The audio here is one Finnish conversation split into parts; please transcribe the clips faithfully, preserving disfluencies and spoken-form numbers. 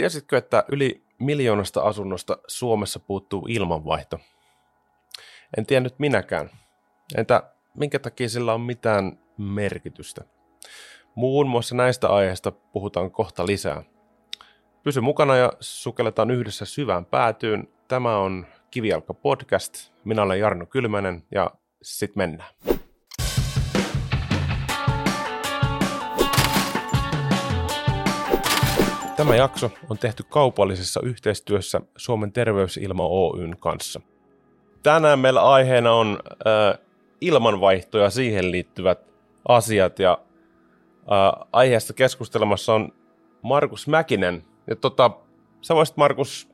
Tiesitkö, että yli miljoonasta asunnosta Suomessa puuttuu ilmanvaihto? En tiennyt minäkään. Entä minkä takia sillä on mitään merkitystä? Muun muassa näistä aiheista puhutaan kohta lisää. Pysy mukana ja sukelletaan yhdessä syvään päätyyn. Tämä on Kivijalka-podcast. Minä olen Jarno Kylmäinen ja sit mennään. Tämä jakso on tehty kaupallisessa yhteistyössä Suomen terveysilma Oy:n kanssa. Tänään meillä aiheena on äh, ilmanvaihto ja siihen liittyvät asiat. Ja, äh, aiheesta keskustelemassa on Markus Mäkinen. Ja tota, sä voisit, Markus,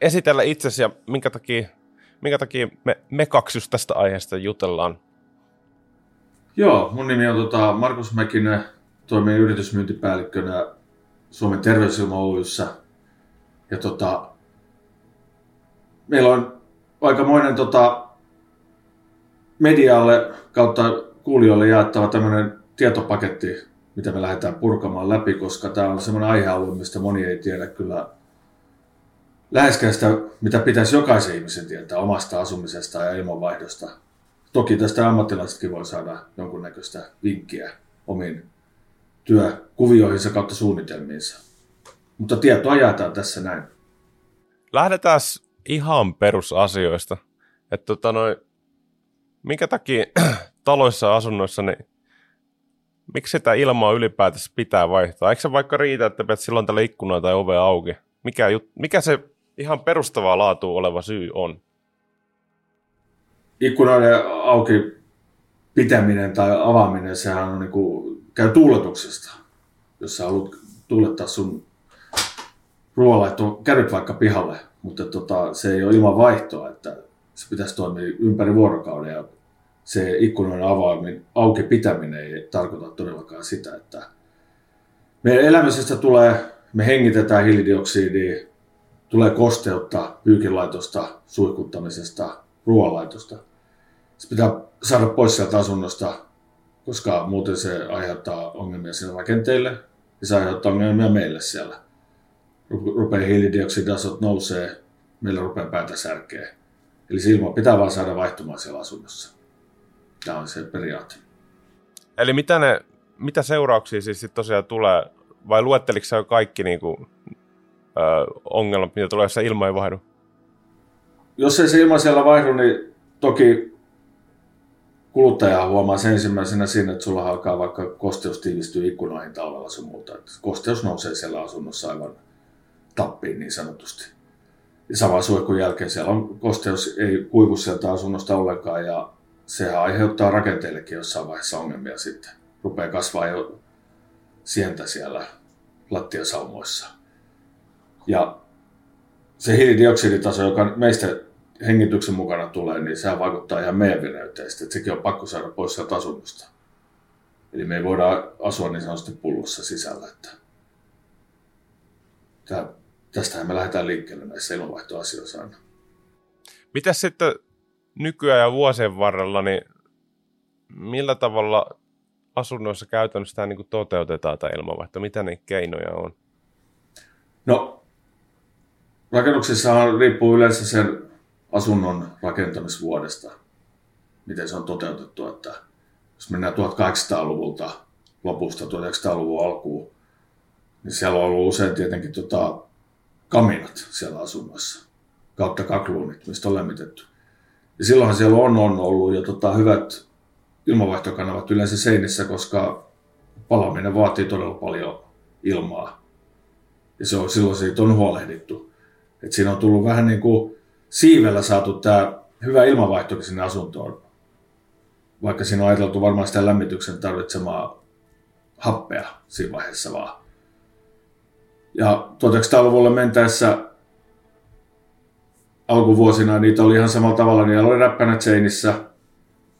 esitellä itsesi ja minkä takia, minkä takia me, me kaksi just tästä aiheesta jutellaan. Joo, mun nimi on tota, Markus Mäkinen, toimin yritysmyyntipäällikkönä Suomen terveysilma Oy:ssä. Ja tota, meillä on aikamoinen tota, medialle kautta kuulijoille jaettava tämmöinen tietopaketti, mitä me lähdetään purkamaan läpi, koska tämä on semmoinen aihealue, mistä moni ei tiedä kyllä läheskään sitä, mitä pitäisi jokaisen ihmisen tietää omasta asumisesta ja ilmanvaihdosta. Toki tästä ammattilaisetkin voi saada jonkunnäköistä vinkkiä omiin työkuvioihinsa kautta suunnitelmiinsa. Mutta tietoa jaetaan tässä näin. Lähdetään ihan perusasioista. Että tota noin, minkä takia taloissa ja asunnoissa, niin miksi sitä ilmaa ylipäätänsä pitää vaihtaa? Eikö se vaikka riitä, että pidät silloin tällä ikkunaa tai ovea auki? Mikä, jut- mikä se ihan perustavaa laatu oleva syy on? Ikkunoiden auki pitäminen tai avaaminen, sehän on niin kuin, käy tuuletuksesta. Jos sä haluat tuulettaa sun ruoanlaittoa, käynyt vaikka pihalle, mutta tota, se ei ole ilman vaihtoa, että se pitäisi toimia ympäri vuorokauden ja se ikkunoiden avaimin, auki pitäminen ei tarkoita todellakaan sitä, että meidän elämisestä tulee, me hengitetään hiilidioksidia, tulee kosteutta pyykinlaitosta, suihkuttamisesta, ruoanlaitosta. Se pitää saada pois sieltä asunnosta, koska muuten se aiheuttaa ongelmia sinne rakenteille ja se aiheuttaa ongelmia meille siellä. Rupeaa hiilidioksidasot nousee, meillä rupeaa päätä särkeä. Eli se ilma pitää vaan saada vaihtumaan siellä asunnossa. Tämä on se periaate. Eli mitä, ne, mitä seurauksia siis sit tosiaan tulee? Vai luetteliko sä jo kaikki niinku, ö, ongelmat, mitä tulee, jos ilma ei vaihdu? Jos ei se ilma siellä vaihdu, niin toki kuluttaja huomaa sen ensimmäisenä siinä, että sulla alkaa vaikka kosteus tiivistyä ikkunoihin talvella sun muuta. Että kosteus nousee siellä asunnossa aivan tappiin niin sanotusti. Ja saman suihkun jälkeen siellä on kosteus, ei kuivu sieltä asunnosta ollenkaan ja sehän aiheuttaa rakenteillekin jossain vaiheessa ongelmia sitten. Rupeaa kasvaa jo sientä siellä lattiasaumoissa. Ja se hiilidioksiditaso, joka meistä hengityksen mukana tulee, niin sehän vaikuttaa ihan meidän vireyteen. Sitten, sekin on pakko saada pois sieltä asunnosta. Eli me ei voida asua niin sanotusti pullossa sisällä. Että Tää, tästähän me lähdetään liikkeelle näissä ilmanvaihtoasioissa aina. Mitäs sitten nykyään ja vuosien varrella, niin millä tavalla asunnoissa käytännössä tämä niin kuin toteutetaan tämä ilmanvaihto? Mitä ne keinoja on? No, rakennuksissahan riippuu yleensä sen asunnon rakentamisvuodesta, miten se on toteutettu. Että jos mennään tuhatkahdeksansataaluvulta lopusta tuhatyhdeksänsataaluvun alkuun, niin siellä on ollut usein tietenkin tota, kaminat siellä asunnoissa, kautta kakluunit, mistä on lämmitetty. Ja silloinhan siellä on, on ollut jo tota, hyvät ilmanvaihtokanavat yleensä seinissä, koska palaminen vaatii todella paljon ilmaa. Ja se on, silloin siitä on huolehdittu. Et siinä on tullut vähän niin kuin siivellä saatu tämä hyvä ilmanvaihtokin sinne asuntoon. Vaikka siinä on ajateltu varmaan sitä lämmityksen tarvitsemaa happea siinä vaiheessa vaan. Ja tuhatyhdeksänsataaluvulla mentäessä alkuvuosina niitä oli ihan samalla tavalla, niillä oli räppänät seinissä.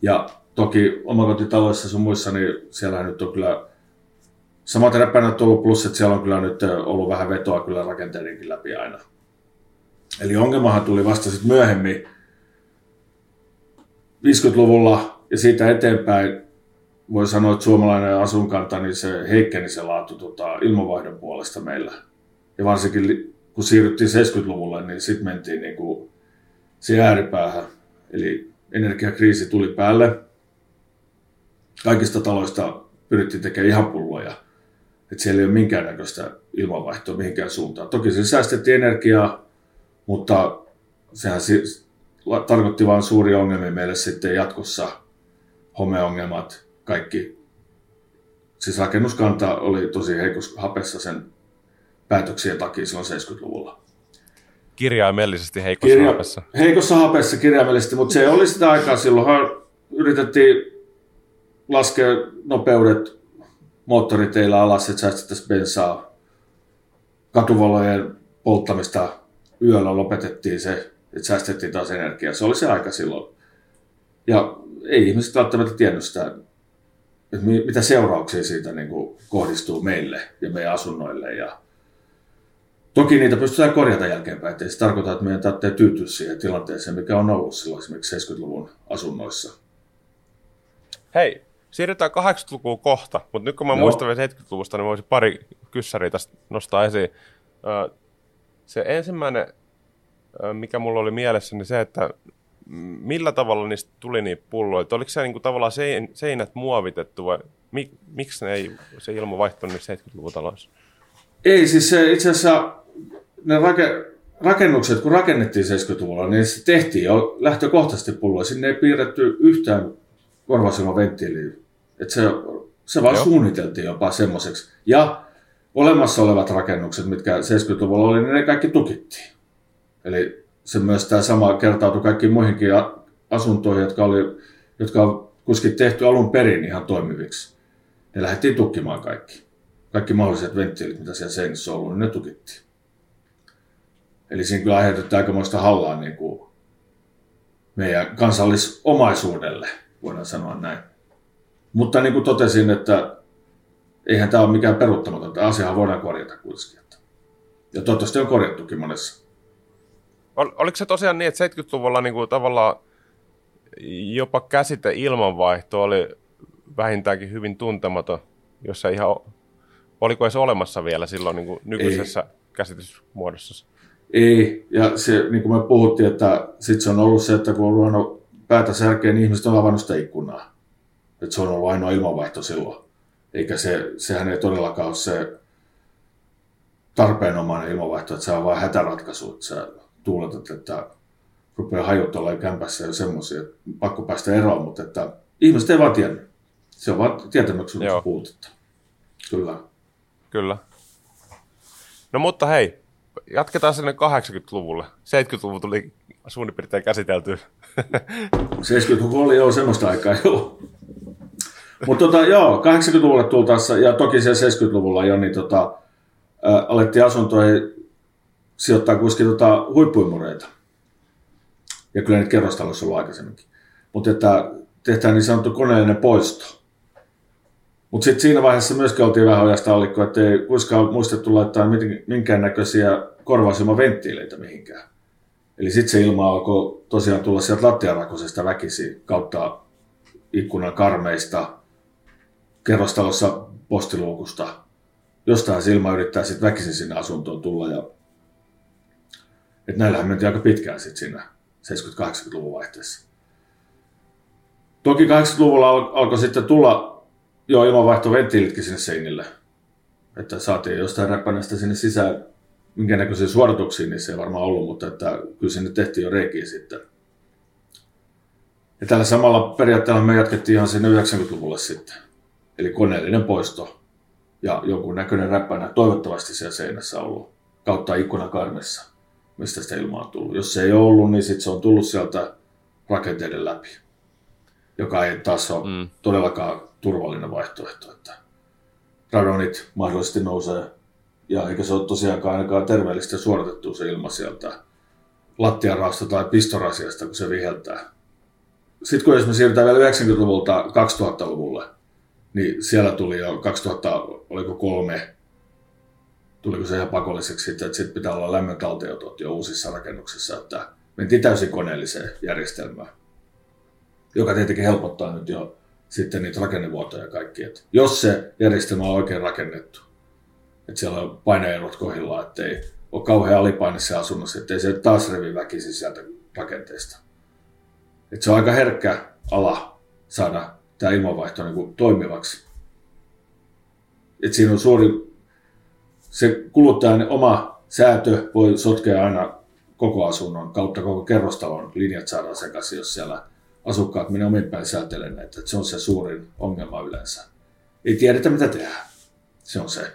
Ja toki omakotitaloissa sun muissa, niin siellä nyt on kyllä samat räppänät ollut, plus että siellä on kyllä nyt ollut vähän vetoa kyllä rakenteidenkin läpi aina. Eli ongelmahan tuli vasta sitten myöhemmin viisikymmentäluvulla ja siitä eteenpäin. Voi sanoa, että suomalainen asunkanta, niin se heikkeni se laatu tota, ilmanvaihdon puolesta meillä. Ja varsinkin kun siirryttiin seitsemänkymmentäluvulle, niin sitten mentiin niin kuin siihen ääripäähän. Eli energiakriisi tuli päälle. Kaikista taloista pyrittiin tekemään ihan pulloja. Että siellä ei ole minkäännäköistä ilmanvaihtoa mihinkään suuntaan. Toki se säästettiin energiaa, mutta sehän tarkoitti vain suuria ongelmia meille sitten jatkossa. Homeongelmat, kaikki. Siis rakennuskanta oli tosi heikossa hapessa sen päätöksien takia silloin seitsemänkymmentäluvulla. Kirjaimellisesti heikossa Kirja- hapessa. Heikossa hapessa kirjaimellisesti, mutta se oli sitä aikaa. Silloinhan yritettiin laskea nopeudet moottoriteillä alas, että säästettäisiin bensaa. Katuvalojen polttamista yöllä lopetettiin se, että säästettiin taas energiaa. Se oli se aika silloin. Ja ei ihmiset välttämättä tiennyt sitä, että mitä seurauksia siitä niin kuin kohdistuu meille ja meidän asunnoille. Ja toki niitä pystytään korjata jälkeenpäin. Että ei se tarkoita, että meidän täytyy tyytyä siihen tilanteeseen, mikä on ollut silloin esimerkiksi seitsemänkymmentäluvun asunnoissa. Hei, siirrytään kahdeksankymmentälukua kohta, mutta nyt kun mä Joo. muistan seitsemänkymmentäluvusta, niin voisin pari kyssäriä tästä nostaa esiin. Se ensimmäinen, mikä mulla oli mielessä, niin se, että millä tavalla niistä tuli niin pulloja? Oliko se niin tavallaan seinät muovitettu vai Mik, miksi ne ei, se ilma vaihtunut niissä seitsemänkymmentäluvun taloissa? Ei, siis se, itse asiassa ne rake, rakennukset, kun rakennettiin seitsemänkymmentäluvulla, niin se tehtiin jo lähtökohtaisesti pulloja. Sinne ei piirretty yhtään korvausilmaventtiiliä. Se, se vaan Joo. suunniteltiin jopa semmoiseksi. Ja olemassa olevat rakennukset, mitkä seitsemänkymmentäluvulla oli, niin ne kaikki tukittiin. Eli se myös tämä sama kertautui kaikkiin muihinkin asuntoihin, jotka oli, jotka on kuskin tehty alun perin ihan toimiviksi. Ne lähdettiin tukkimaan kaikki. Kaikki mahdolliset venttiilit, mitä siellä seinissä on ollut, niin ne tukittiin. Eli siinä kyllä aiheutettiin aikamoista hallaa niin kuin meidän kansallisomaisuudelle, voidaan sanoa näin. Mutta niin kuin totesin, että eihän tämä ole mikään peruuttamaton. Tämä asiahan voidaan korjata kuitenkin. Ja toivottavasti on korjattukin monessa. Oliko se tosiaan niin, että seitsemänkymmentäluvulla niin kuin tavallaan jopa käsite ilmanvaihto oli vähintäänkin hyvin tuntematon, jossa ihan oliko edes olemassa vielä silloin niin kuin nykyisessä Ei. käsitysmuodossa? Ei, ja se, niin kuin me puhuttiin, että sitten se on ollut se, että kun on ruvennut päätä särkeen, niin ihmiset on avannut sitä ikkunaa. Että se on ollut ainoa ilmanvaihto silloin. Eikä se, sehän ei todellakaan ole se tarpeenomainen ilmanvaihto, että se on vain hätäratkaisu, tuuletat, että rupeaa hajottamaan kämpässä ja semmoisia, että pakko päästä eroon, mutta että ihmiset ei vaan tiennyt. Se on vaan tietämättömyyden puutetta. Kyllä. Kyllä. No mutta hei, jatketaan sinne kahdeksankymmentäluvulle. seitsemänkymmentäluvu tuli suunnin piirtein käsiteltyä. seitsemänkymmentäluvu oli jo semmoista aikaa, joo. Mutta tota, joo, kahdeksankymmentäluvulle tultaessa, ja toki siellä seitsemänkymmentäluvulla jo, niin tota, ä, alettiin asuntoihin sijoittaa kuitenkin tota huippuimureita. Ja kyllä niitä kerrostaloissa on ollut aikaisemminkin. Mutta että tehdään niin sanottu koneellinen poisto. Mutta sitten siinä vaiheessa myöskin oltiin vähän ojasta allikkoa, että ei kuitenkaan muistettu laittaa minkäännäköisiä korvausilmaventtiileitä mihinkään. Eli sitten se ilma alkoi tosiaan tulla sieltä lattiarakosesta väkisin kautta ikkunan karmeista, kerrostalossa postiluukusta. Jostain se ilma yrittää sitten väkisin sinne asuntoon tulla ja että näillähän mentiin aika pitkään sitten siinä seitsemänkymmentä-kahdeksankymmentäluvun vaihteessa. Toki kahdeksankymmentäluvulla alkoi sitten tulla jo ilmanvaihtoventtiilitkin sinne seinille. Että saatiin jostain räppänästä sinne sisään minkäännäköisiä suorituksia, niin se ei varmaan ollut, mutta että kyllä sinne tehtiin jo reikiä sitten. Ja tällä samalla periaatteella me jatkettiin ihan sinne yhdeksänkymmentäluvulle sitten. Eli koneellinen poisto ja jonkun näköinen räppänä toivottavasti siellä seinässä ollut kautta ikkunakarmissa. Mistä sitä ilmaa on tullut. Jos se ei ole ollut, niin sit se on tullut sieltä rakenteiden läpi, joka ei taas ole mm. todellakaan turvallinen vaihtoehto. Että radonit mahdollisesti nousee, ja eikä se ole tosiaankaan ainakaan terveellistä suoritettua se ilma sieltä lattiarausta tai pistorasiasta, kun se viheltää. Sitten kun jos me siirrytään vielä yhdeksänkymmentäluvulta kaksituhattaluvulle, niin siellä tuli jo kaksituhattakolme, tuliko se ihan pakolliseksi, että sitten pitää olla lämmöntaltiotot jo uusissa rakennuksissa, että mentiin täysin koneelliseen järjestelmään, joka tietenkin helpottaa nyt jo sitten niitä rakennevuotoja ja kaikki. Että jos se järjestelmä on oikein rakennettu, että siellä on paineerot kohdillaan, ettei ole kauhean alipaine se asunnossa, ettei se taas revi väkisin sieltä rakenteesta. Että se on aika herkkä ala saada tämä ilmanvaihto niin kuin toimivaksi. Että siinä on suuri, se kuluttajan oma säätö voi sotkea aina koko asunnon kautta koko kerrostalon linjat saadaan sekaisin, jos siellä asukkaat menee omin päin säätelemään näitä. Että se on se suurin ongelma yleensä. Ei tiedetä mitä tehdään. Se on se.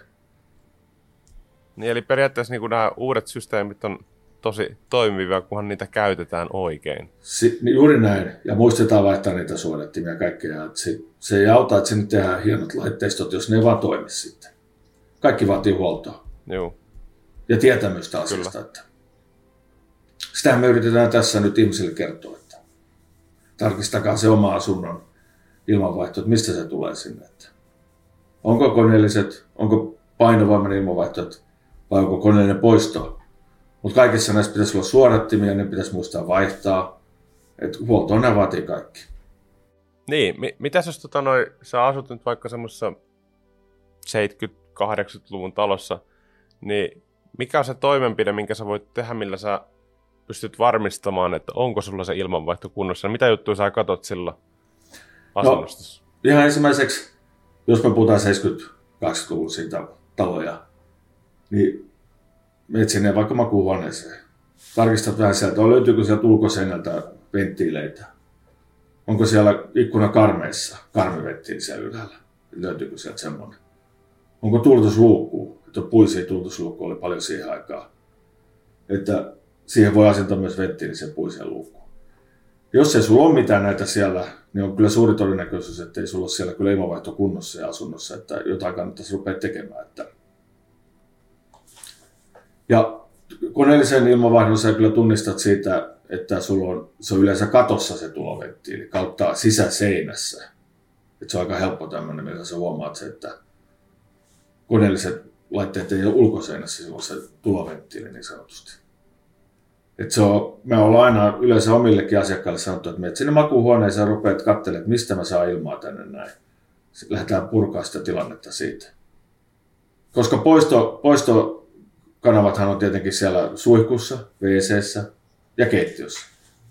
Niin, eli periaatteessa niin nämä uudet systeemit on tosi toimivia, kunhan niitä käytetään oikein. Si- niin juuri näin. Ja muistetaan vaihtaa niitä suodattimia ja kaikkea. Se, se ei auta, että sinne tehdään hienot laitteistot, jos ne ei vaan toimi sitten. Kaikki vaatii huoltoa. Joo. Ja tietämystä asiasta. Että sitähän me yritetään tässä nyt ihmisille kertoa, että tarkistakaa se oma asunnon ilmanvaihto, että mistä se tulee sinne. Että onko koneelliset, onko painovoiman ilmanvaihto vai onko koneellinen poisto. Mutta kaikissa näissä pitäisi olla suodattimia, ne pitäisi muistaa vaihtaa. Että huoltoon nämä vaatii kaikki. Niin, mi- mitäs jos tota noi, sä asut nyt vaikka semmoisessa seitsemänkymmentä-kahdeksankymmentäluvun talossa, niin mikä on se toimenpide, minkä sä voit tehdä, millä sä pystyt varmistamaan, että onko sulla se ilmanvaihto kunnossa? Mitä juttuja sä katot sillä asennostossa? No, ihan ensimmäiseksi, jos me puhutaan seitsemänkymmentä-kahdeksankymmentäluvun siitä taloja, niin menet sinne vaikka makuuhuoneeseen. Tarkistat vähän sieltä, löytyykö sieltä ulkoseinältä venttiileitä. Onko siellä ikkunakarmeissa karmiventtiili siellä ylhäällä? Löytyykö sieltä semmoinen? Onko tuuletusluukku? Että puisia tuuletusluukkuja oli paljon siihen aikaan. Että siihen voi asentaa myös venttiili sen puiseen luukkuun. Jos ei sulla ole mitään näitä siellä, niin on kyllä suuri todennäköisyys, että ei sulla ole siellä kyllä ilmanvaihto kunnossa ja asunnossa, että jotain kannattaisi rupea tekemään. Että ja koneellisen ilmanvaihdon sä kyllä tunnistat siitä, että sulla on, se on yleensä katossa se tuloventtiili kautta sisäseinässä. Et se on aika helppo tämmöinen, millä sä huomaat se, että koneelliset laitteet ei ole ulkoseinässä, silloin se tuloventtiili niin sanotusti. Et se on, me ollaan aina yleensä omillekin asiakkaille sanottu, että menet sinne makuuhuoneeseen ja rupeat katselemaan, että mistä mä saan ilmaa tänne näin. Sitten lähdetään purkaa sitä tilannetta siitä. Koska poisto... poisto Kanavathan on tietenkin siellä suihkussa, WC:ssä ja keittiössä.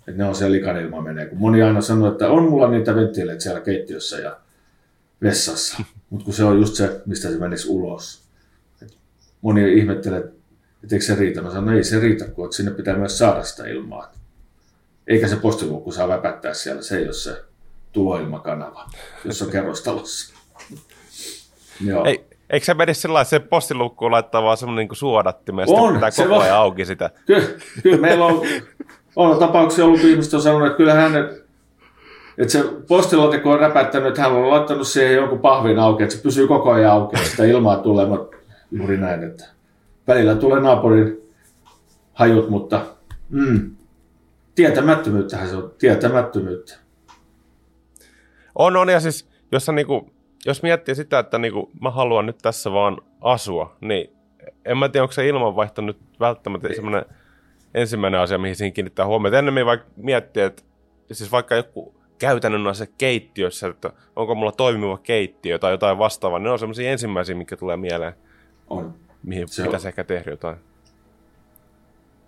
Et ne on siellä likanilma menee. Kun moni aina sanoo, että on mulla niitä venttiileitä siellä keittiössä ja vessassa. Mutta kun se on just se, mistä se menisi ulos. Et moni ihmettelee, että eikö se riitä. Mä sanon, ei se riitä, kun sinne pitää myös saada sitä ilmaa. Eikä se postiluukku saa väpättää siellä. Se ei ole se tuloilmakanava, jos on kerrostalossa. Joo. Ei. Eikö se mene sillä lailla, että se postilukkuun laittaa vaan semmoinen niin suodattimen, ja pitää koko ajan on auki sitä? Kyllä, kyllä meillä on, on tapauksia ollut, ihmiset on sanonut, että kyllä hän, että se postilaatikko on räpättänyt, että hän on laittanut siihen jonkun pahvin auki, että se pysyy koko ajan auki, että sitä ilmaa tulee, juuri näin, että välillä tulee naapurin hajut, mutta mm, tietämättömyyttähän se on, tietämättömyyttä. On, on, ja siis, jos sä niinku Jos miettii sitä, että niinku mä haluan nyt tässä vaan asua, niin en mä tiedä, onko se ilmanvaihto nyt välttämättä semmoinen ensimmäinen asia, mihin siihen kiinnittää huomiota. Ennemmin vaikka miettii, että siis vaikka joku käytännön asia keittiössä, että onko mulla toimiva keittiö tai jotain vastaavaa, niin ne on semmoisia ensimmäisiä, mitkä tulee mieleen, on. Mihin se pitäisi on. Ehkä tehdä jotain.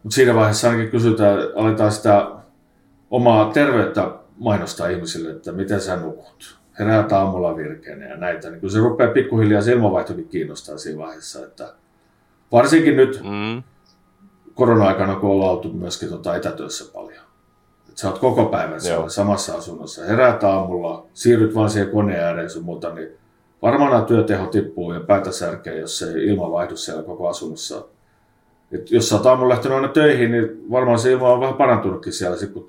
Mut siinä vaiheessa ainakin kysytään, aletaan sitä omaa terveyttä mainostaa ihmisille, että miten sä nukut. Heräät aamulla virkeänä ja näitä. Niin kun se rupeaa pikkuhiljaa, se ilmanvaihtokin kiinnostaa siinä vaiheessa. Että varsinkin nyt mm. korona-aikana, kun ollaan oltu myöskin tuota etätöissä paljon. Et sä oot koko päivän samassa asunnossa. Heräät aamulla, siirryt vaan siihen koneen ääreen sun muuta, niin varmaan nämä työteho tippuu ja päätä särkee, jos ei ilmanvaihdu siellä koko asunnossa. Et jos sä oot aamulla lähtenyt aina töihin, niin varmaan se ilma on vähän parantunutkin siellä, sit kun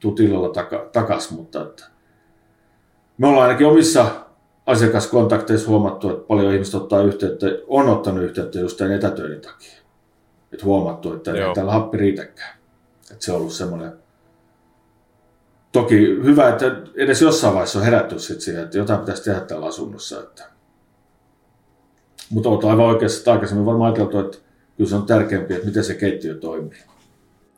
tuut illalla taka- takas, mutta että me ollaan ainakin omissa asiakaskontakteissa huomattu, että paljon ihmiset ottaa yhteyttä, on ottanut yhteyttä just tämän etätöiden takia. Et huomattu, että ei täällä happi riitäkään. Et se on ollut semmoinen, toki hyvä, että edes jossain vaiheessa on herätty sit siihen, että jotain pitäisi tehdä täällä asunnossa. Että mutta olet aivan oikeassa, aikaisemmin varmaan ajateltu, että kyllä se on tärkeämpi, että miten se keittiö toimii.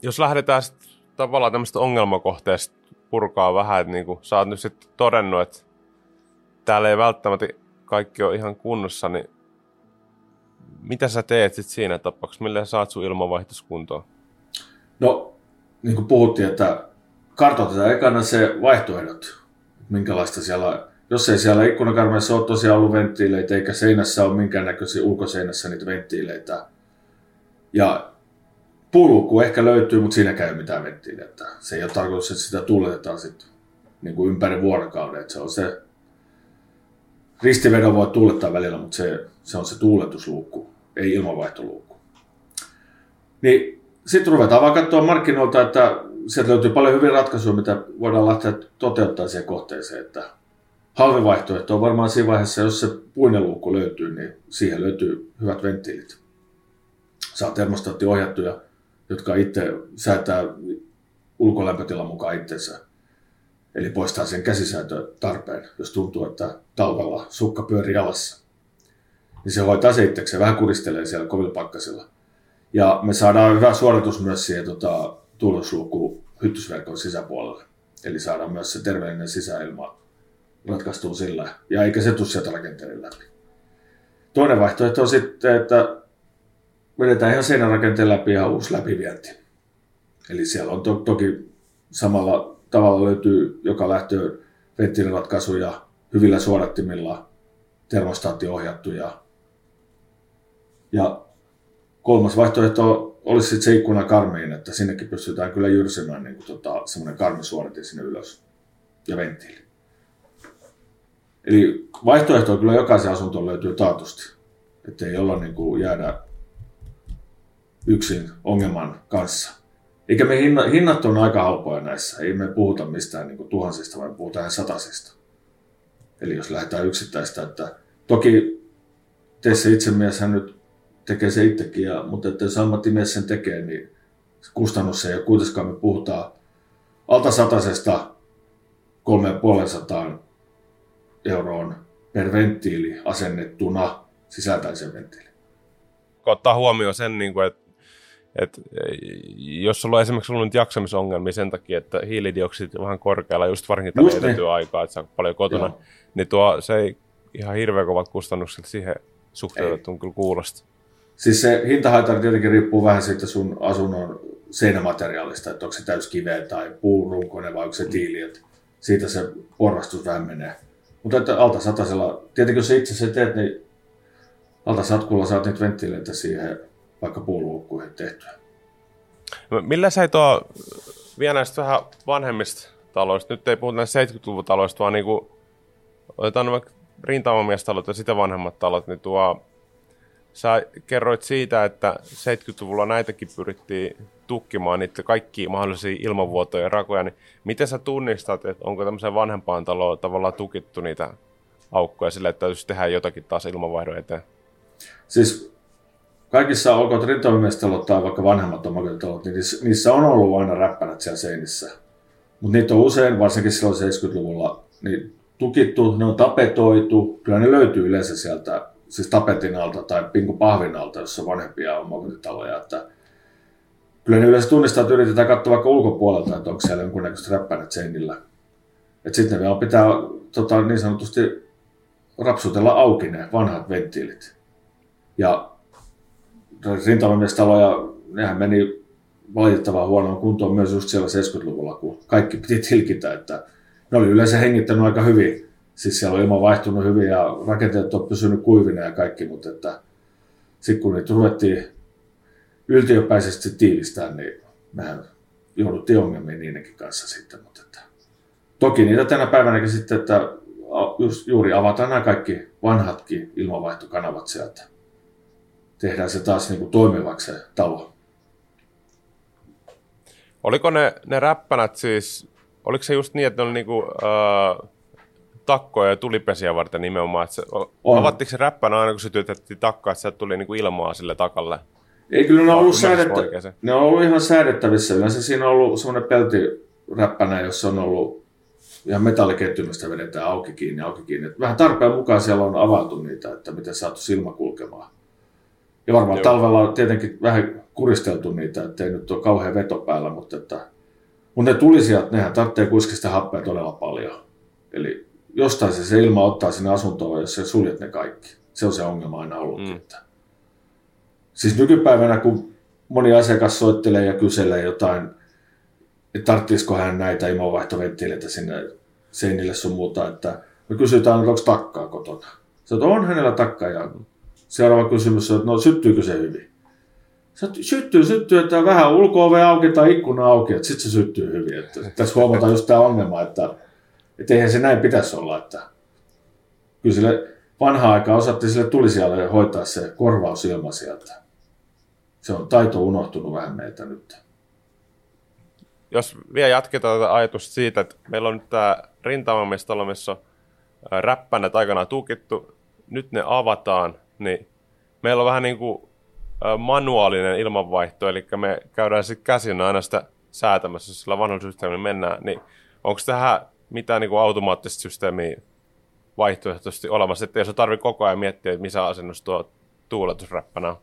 Jos lähdetään sitten tavallaan tämmöistä ongelmakohteesta purkaa vähän, että niin kuin sä oot nyt sitten todennut, että täällä ei välttämättä kaikki ole ihan kunnossa, niin mitä sä teet sit siinä tapauksessa? Millä saat sun ilmanvaihdoskuntoon? No, niin kuin puhuttiin, että kartoitetaan ekana se vaihtoehdot, minkälaista siellä. Jos ei siellä ikkunakarmeissa ole tosiaan ollut venttiileitä, eikä seinässä ole minkäännäköisiä ulkoseinässä niitä venttiileitä. Ja pulku ehkä löytyy, mutta siinä ei ole mitään venttiileitä. Se ei ole tarkoitus, että sitä tuuletetaan sitten niin kuin ympäri vuorokauden. Että se on se ristivedon voi tuulettaa välillä, mutta se, se on se tuuletusluukku, ei ilmanvaihtoluukku. Niin sitten ruvetaan vaan katsoa markkinoilta, että sieltä löytyy paljon hyviä ratkaisuja, mitä voidaan lähteä toteuttamaan siihen kohteeseen. Että halvin vaihtoehto on varmaan siinä vaiheessa, jos se puinen luukku löytyy, niin siihen löytyy hyvät venttiilit. Saa termostaattiohjattuja, jotka itse säätää ulkolämpötilan mukaan itsensä. Eli poistaa sen käsisäätön tarpeen, jos tuntuu, että talvella sukka pyörii alassa. Niin se hoitaa se itsekseen, vähän kuristelee siellä kovilla pakkasilla. Ja me saadaan hyvä suoritus myös siihen tota, tuulusluukkuun hyttysverkon sisäpuolelle. Eli saadaan myös se terveellinen sisäilma ratkaistuu sillä, ja eikä se tule sieltä rakenteiden läpi. Toinen vaihtoehto on sitten, että vedetään ihan seinärakenteen läpi ja uusi läpivienti. Eli siellä on to- toki samalla tavalla löytyy, joka lähtöön venttiiliratkaisuja, hyvillä suodattimilla, termostaattiohjattuja. Ja kolmas vaihtoehto olisi sitten se ikkunakarmiin, että sinnekin pystytään kyllä jyrsimään niin tota, semmoinen karmisuodatin sinne ylös ja venttiili. Eli vaihtoehtoa kyllä jokaisen asuntoon löytyy taatusti, ettei olla niin kuin jäädä yksin ongelman kanssa. Eikä me hinnat on aika halpoja näissä, ei me puhuta mistään niin kuin tuhansista, vaan puhutaan satasista. Eli jos lähdetään yksittäistä, että toki teissä itsemieshän nyt tekee se itsekin, ja, mutta että jos ammattimies sen tekee, niin kustannus ei ole kuitenkaan, me puhutaan alta satasesta kolmeen puolen sataan euroon per venttiili asennettuna sisältäen sen venttiili. Ottaa huomioon sen, että, että jos sulla on esimerkiksi ollut jaksamisongelmia sen takia, että hiilidioksidit on vähän korkealla, just varsinkin tällä aikaa, että sä oot paljon kotona, joo, niin tuo, se ei ihan hirveän kovat kustannukset siihen suhteutettuun kyllä kuulosta. Siis se hintahaittari tietenkin riippuu vähän siitä sun asunnon seinämateriaalista, että onko se täyskiveä tai puurunkoinen vai onko se tiili, että siitä se porrastus vähän menee. Mutta alta satasella, tietenkin jos itse se teet, niin alta satkulla saat niitä venttiileitä siihen vaikka puuluukkuihin tehtyä. No, millä sä tuo, vielä näistä vähän vanhemmista taloista, nyt ei puhuta näistä seitsemänkymmentäluvun taloista, vaan niin kuin, otetaan vaikka rintamamiestalot ja sitä vanhemmat talot, niin tuo, sä kerroit siitä, että seitsemänkymmentäluvulla näitäkin pyrittiin tukkimaan niitä kaikkia mahdollisia ilmavuotoja ja rakoja, niin miten sä tunnistat, että onko tämmöiseen vanhempaan taloon tavallaan tukittu niitä aukkoja sillä, että täytyisi tehdä jotakin taas ilmanvaihdon eteen? Siis kaikissa olkoot rintamamiestalot tai vaikka vanhemmat omakotitalot, niin niissä on ollut aina räppänät siellä seinissä. Mutta niitä on usein, varsinkin silloin seitsemänkymmentäluvulla, niin tukittu, ne on tapetoitu, kyllä ne löytyy yleensä sieltä, siis tapetin alta tai pinkupahvin alta, jossa on vanhempia omakotitaloja, että kyllä ne yleensä tunnistaa, että yritetään katsoa vaikka ulkopuolelta, että onko siellä jonkunnäköiset räppänät seinillä. Että sitten ne vielä pitää tota, niin sanotusti rapsutella auki ne vanhat venttiilit. Ja rintamamiestaloja, nehän meni valitettavan huonoon kuntoon myös just siellä seitsemänkymmentäluvulla, kun kaikki piti tilkitä, että ne oli yleensä hengittänyt aika hyvin. Siis siellä on ilma vaihtunut hyvin ja rakenteet on pysynyt kuivina ja kaikki, mutta että sitten kun niitä ruvettiin yltiöpäisesti tiivistää, niin mehän jouduttiin ongelmiin niidenkin kanssa sitten. Mutta että toki niitä tänä päivänäkin sitten, että juuri avataan nämä kaikki vanhatkin ilmanvaihtokanavat sieltä. Tehdään se taas niin kuin toimivaksi se talo. Oliko ne, ne räppänät siis, oliko se just niin, että ne oli niin kuin, äh, takkoja ja tulipesiä varten nimenomaan? Että se, avattiinko se räppänä aina, kun se työtettiin takkaa, että sieltä tuli niin kuin ilmaa sille takalle? Ei, kyllä ne on ollut, säädettä... ne on ollut ihan säädettävissä. Yleensä siinä on ollut semmoinen peltiräppänä, jossa on ollut ihan metalliketjumista vedetään auki kiinni, auki kiinni. Vähän tarpeen mukaan siellä on avattu niitä, että miten saatu silmä kulkemaan. Ja varmaan joo, talvella on tietenkin vähän kuristeltu niitä, ettei nyt ole kauhean veto päällä, mutta, että... mutta ne tulisijat, nehän tarvitsee kuitenkin sitä happea todella paljon. Eli jostain se, se ilma ottaa sinne asuntoon, jos sä suljet ne kaikki. Se on se ongelma aina ollut. Mm. Että... Siis nykypäivänä, kun moni asiakas soittelee ja kyselee jotain, että tarvitsisiko hän näitä ilmanvaihtoventtiileitä sinne seinille sun muuta, että me kysytään, että onko takkaa kotona. Sä oot, on hänellä takkaa ja seuraava kysymys on, että no syttyykö se hyvin? Sä oot, syttyy, syttyy, että vähän ulko-ove auki tai ikkuna auki, että sit se syttyy hyvin. Että tässä huomataan just tämä ongelma, että, että eihän se näin pitäisi olla, että kyllä sille vanhaa aikaa osattiin sille tulisijalle hoitaa se korvaus ilman sieltä. Se on taito unohtunut vähän meiltä nyt. Jos vielä jatketaan tätä ajatusta siitä, että meillä on nyt tämä rintamamiestalo, missä on räppänät aikanaan tukittu, nyt ne avataan, niin meillä on vähän niin kuin manuaalinen ilmanvaihto, eli me käydään sitten käsin aina sitä säätämässä, jos sillä vanhalla systeemillä mennään, niin onko tähän mitään niin kuin automaattista systeemiä vaihtoehtoisesti olemassa, että jos on tarvitse koko ajan miettiä, että missä asennossa tuo tuuletusräppänä on?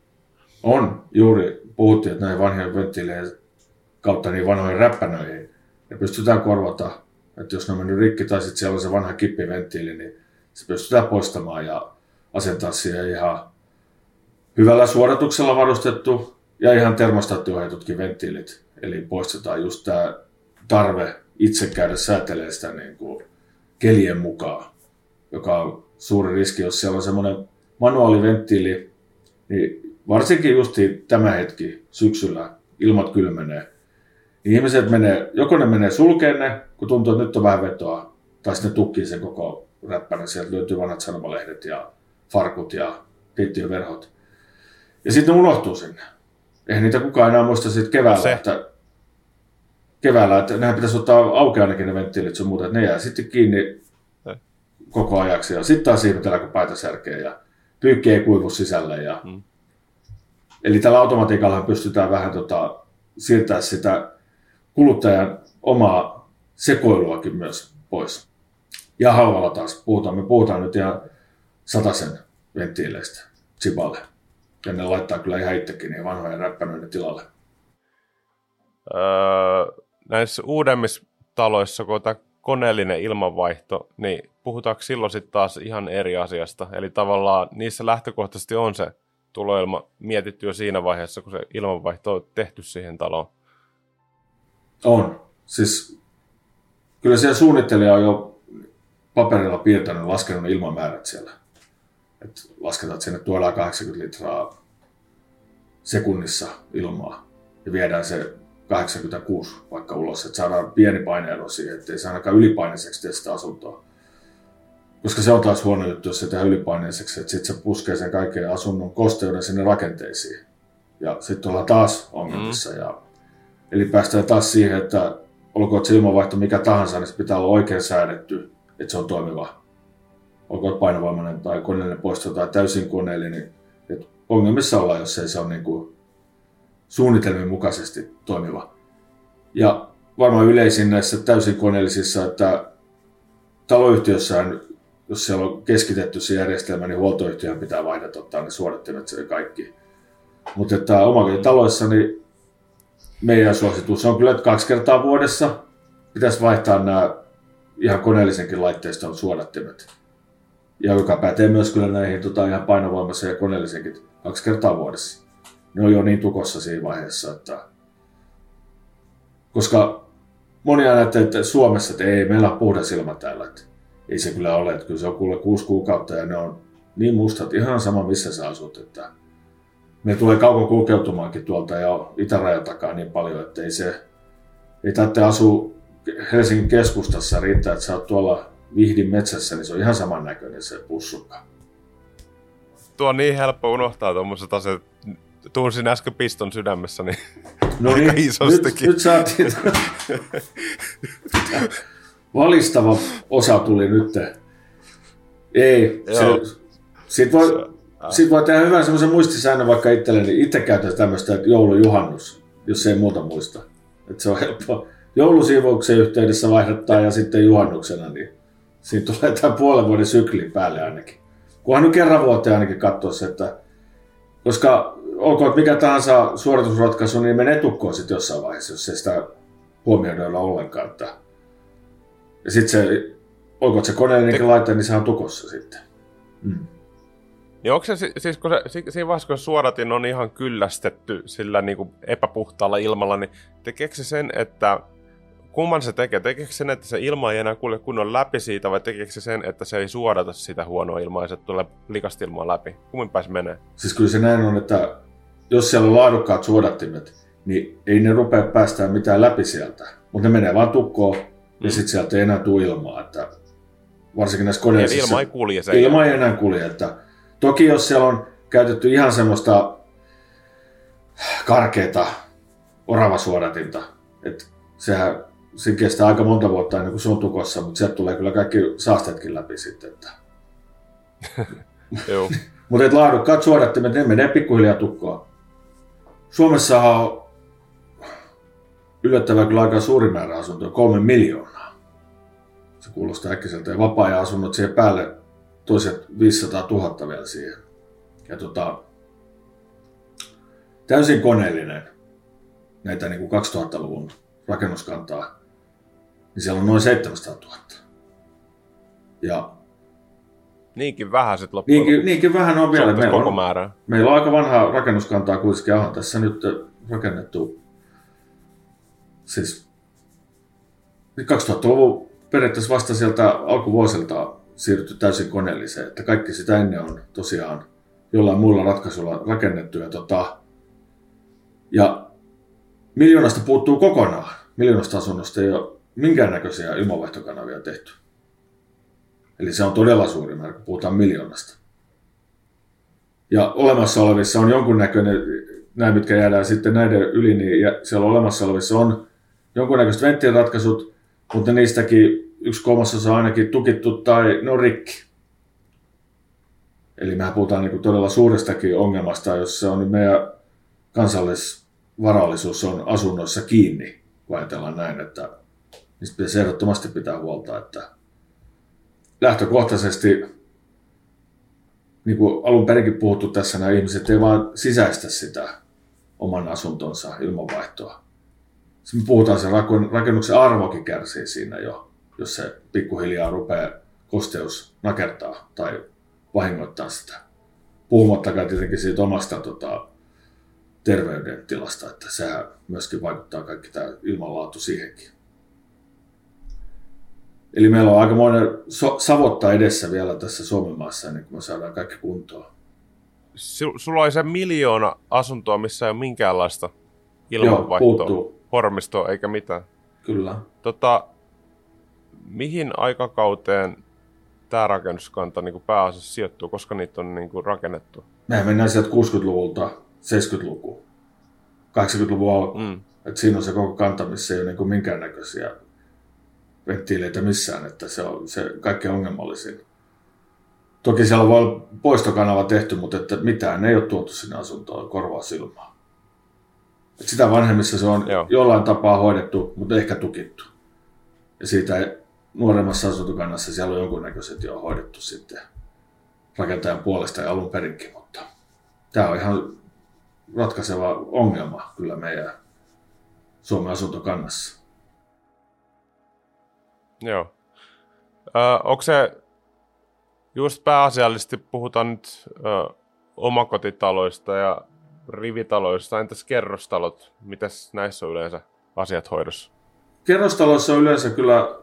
On, juuri puhuttiin, että näihin vanhojen venttiileihin kautta niin vanhoihin räppänöihin ne pystytään korvata, että jos ne on mennyt rikki tai sitten siellä on se vanha kippiventtiili, niin se pystytään poistamaan ja asentaa siihen ihan hyvällä suoratuksella varustettu ja ihan termostaattijohdetutkin venttiilit, eli poistetaan just tämä tarve itse käydä säätelemään sitä niin kuin kelien mukaan, joka on suuri riski, jos siellä on semmoinen manuaaliventtiili, niin varsinkin justiin tämä hetki syksyllä ilmat kylmenee, niin ihmiset menee, joko ne menee sulkeen ne, kun tuntuu, että nyt on vähän vetoa, tai sitten ne tukkii sen koko räppänä, sieltä löytyy vanhat sanomalehdet ja farkut ja keittiöverhot, ja sitten ne unohtuu sinne. Eihän niitä kukaan enää muista sitten keväällä, että, keväällä, että nehän pitäisi ottaa auki ainakin ne venttiilit sun muuta, että ne jää sitten kiinni koko ajaksi, ja sitten taas ihmetellään, kun paita särkee, ja pyykki ei kuivu sisälle. Ja... Mm. Eli tällä automatiikalla pystytään vähän tota, siirtämään sitä kuluttajan omaa sekoiluakin myös pois. Ja halvalla taas puhutaan, me puhutaan nyt ihan satasen venttiileistä Ziballe. Ja ne laittaa kyllä ihan itsekin niin vanhoja räppänöiden tilalle. Öö, näissä uudemmissa taloissa, kun tämä koneellinen ilmanvaihto, niin puhutaanko silloin sitten taas ihan eri asiasta? Eli tavallaan niissä lähtökohtaisesti on se tuloilma mietitty jo siinä vaiheessa, kun se ilmanvaihto on tehty siihen taloon. On. Siis kyllä siellä suunnittelija on jo paperilla piirtänyt, laskenut ne ilmamäärät siellä. Et lasketaan, että sinne tuodaan kahdeksankymmentä litraa sekunnissa ilmaa ja viedään se kahdeksankymmentäkuusi vaikka ulos, että saadaan pieni paineero siihen, ettei se ainakaan ylipaineiseksi tee sitä asuntoa. Koska se on taas huono juttu, jos se tehdään ylipaineiseksi, että sitten se puskee sen kaiken asunnon kosteuden sinne rakenteisiin. Ja sitten ollaan taas ongelmissa. Mm. Ja, eli päästään taas siihen, että olkoon se ilmanvaihto mikä tahansa, niin se pitää olla oikein säädetty, että se on toimiva. Olkoon painovoimainen tai koneellinen poisto tai täysin koneellinen. Että ongelmissa ollaan, jos ei se ole niin kuin suunnitelmien mukaisesti toimiva. Ja varmaan yleisin näissä täysin koneellisissa, että taloyhtiössään, jos siellä on keskitetty se järjestelmä, niin huoltoyhtiöhän pitää vaihdata, ottaa ne suodattimet ja kaikki. Mutta että omakotitaloissa, niin meidän suositus on kyllä, että kaksi kertaa vuodessa pitäisi vaihtaa nämä ihan koneellisenkin laitteiston suodattimet. Ja joka pätee myös kyllä näihin tota, ihan painovoimassa ja koneellisenkin kaksi kertaa vuodessa. Ne on jo niin tukossa siinä vaiheessa, että koska moni ajattelee, että Suomessa, että ei, meillä on puhdas ilma täällä, että ei se kyllä ole, että kyllä se on kuule kuusi kuukautta ja ne on niin mustat, ihan sama missä sä asut, että ne tulee kauko kulkeutumaankin tuolta ja itärajan takaa niin paljon, että ei se, ei tarvitse asua Helsingin keskustassa, riittää, että sä oot tuolla Vihdin metsässä, niin se on ihan saman näköinen se pussukka. Tuo on niin helppo unohtaa tuommoiset asiat. Tunsin äsken piston sydämessä, niin no aika niin, isostikin. Nyt, nyt saatiin. Valistava osa tuli nyt. Ei. Sitten voi, sit voi tehdä hyvän semmoisen muistisäännön vaikka itselleni. Niin itse käytän tämmöistä joulujuhannus, jos ei muuta muista. Et se on helppoa. Joulusiivouksen yhteydessä vaihdattaa ja sitten juhannuksena, niin siinä tulee tämän puolen vuoden sykliin päälle ainakin. Kunhan nyt kerran vuoteen ainakin katsoisi, että koska olkoon mikä tahansa suoritusratkaisu, niin menee tukkoon sitten jossain vaiheessa, jos ei sitä huomioida ollenkaan. Ja sitten se, olkoon se koneellinenkin laite, niin se on tukossa sitten. Mm. Niin onko se siis, kun se, siinä vaiheessa, kun suodatin on ihan kyllästetty sillä niin kuin epäpuhtaalla ilmalla, niin tekeekö se sen, että kumman se tekee? Tekeekö sen, että se ilma ei enää kulje kunnon läpi siitä, vai tekeekö se sen, että se ei suodata sitä huonoa ilmaa ja se tulee likasta ilmaa läpi? Kummin pääs menee? Siis kyllä se näin on, että jos siellä on laadukkaat suodattimet, niin ei ne rupea päästään mitään läpi sieltä, mutta ne menee vaan tukkoon ja sitten sieltä ei enää tule ilmaa. Että varsinkin näissä koneissa. Ilma ei kulje. Se ilma ei enää kulje. Että toki jos siellä on käytetty ihan semmoista karkeata oravasuodatinta, että sehän se kestää aika monta vuotta ennen kuin se on tukossa, mutta sieltä tulee kyllä kaikki saasteetkin läpi sitten. Että. Mutta laadukkaat suodattimet, ne menee pikkuhiljaa tukkoon. Suomessahan on yllättävän kyllä aika suuri määrä asuntoja, kolme miljoonaa. Se kuulostaa äkkiseltä. Ja vapaa-ajan asunnot siihen päälle, toiset viisisataa tuhatta vielä siihen. Ja tota, täysin koneellinen näitä niin kuin kaksituhattaluvun rakennuskantaa, niin siellä on noin seitsemänsataatuhatta. Ja niinkin vähän sitten loppujen niinkin, niinkin vähän on vielä. Meillä on, määrä. meillä on aika vanhaa rakennuskantaa kuitenkin. Aha, tässä nyt rakennettu siis kaksituhattaluvun periaatteessa vasta sieltä alkuvuosilta siirrytty täysin koneelliseen. Että kaikki sitä ennen on tosiaan jollain muulla ratkaisulla rakennettu. Ja, tota, ja miljoonasta puuttuu kokonaan. Miljoonasta asunnosta ei ole minkäännäköisiä ilmanvaihtokanavia tehty. Eli se on todella suuri määrä, kun puhutaan miljoonasta. Ja olemassa olevissa on jonkunnäköinen, nämä mitkä jäädään sitten näiden yli, niin siellä olemassa olevissa on jonkunnäköiset venttiiliratkaisut, mutta niistäkin yksi kolmasosa on ainakin tukittu tai ne on rikki. Eli mehän puhutaan niin kuin todella suurestakin ongelmasta, jossa on meidän kansallisvarallisuus on asunnoissa kiinni, kun ajatellaan näin, että niistä pitäisi ehdottomasti pitää huolta, että lähtökohtaisesti, niin kuin alun perinkin puhuttu tässä, nämä ihmiset ei vaan sisäistä sitä oman asuntonsa ilmanvaihtoa. Sitten me puhutaan, sen rakennuksen arvokin kärsii siinä jo, jos se pikkuhiljaa rupeaa kosteus nakertaa tai vahingoittaa sitä. Puhumattakaan tietenkin siitä omasta tota, terveydentilasta, että sehän myöskin vaikuttaa kaikki tämä ilmanlaatu siihenkin. Eli meillä on aikamoinen so- savottaa edessä vielä tässä Suomen maassa, ennen kuin me saadaan kaikki kuntoon. Sulla oli se miljoona asuntoa, missä ei ole minkäänlaista ilmanvaihtoa, hormistoa eikä mitään. Kyllä. Tota, mihin aikakauteen tämä rakennuskanta niin kuin pääasiassa sijoittuu, koska niitä on niin kuin rakennettu? Mehän mennään sieltä kuusikymmentäluvulta seitsemänkymmentälukuun, kahdeksankymmentäluvun alkuun. Mm. Et siinä on se koko kanta, missä ei ole niin kuin minkäännäköisiä venttiileitä missään, että se on se kaikkein ongelmallisin. Toki siellä voi olla poistokanava tehty, mutta että mitään ei ole tuotu sinne asuntoon korvausilmaa. Et sitä vanhemmissa se on Joo. jollain tapaa hoidettu, mutta ehkä tukittu. Ja siitä nuoremmassa asuntokannassa siellä on jonkunnäköiset jo hoidettu sitten rakentajan puolesta ja alun perinkin, mutta tämä on ihan ratkaiseva ongelma kyllä meidän Suomen asuntokannassa. Joo. Ö, onko se, just pääasiallisesti puhutaan nyt ö, omakotitaloista ja rivitaloista, entäs kerrostalot? Mitäs näissä on yleensä asiat hoidossa? Kerrostaloissa on yleensä kyllä,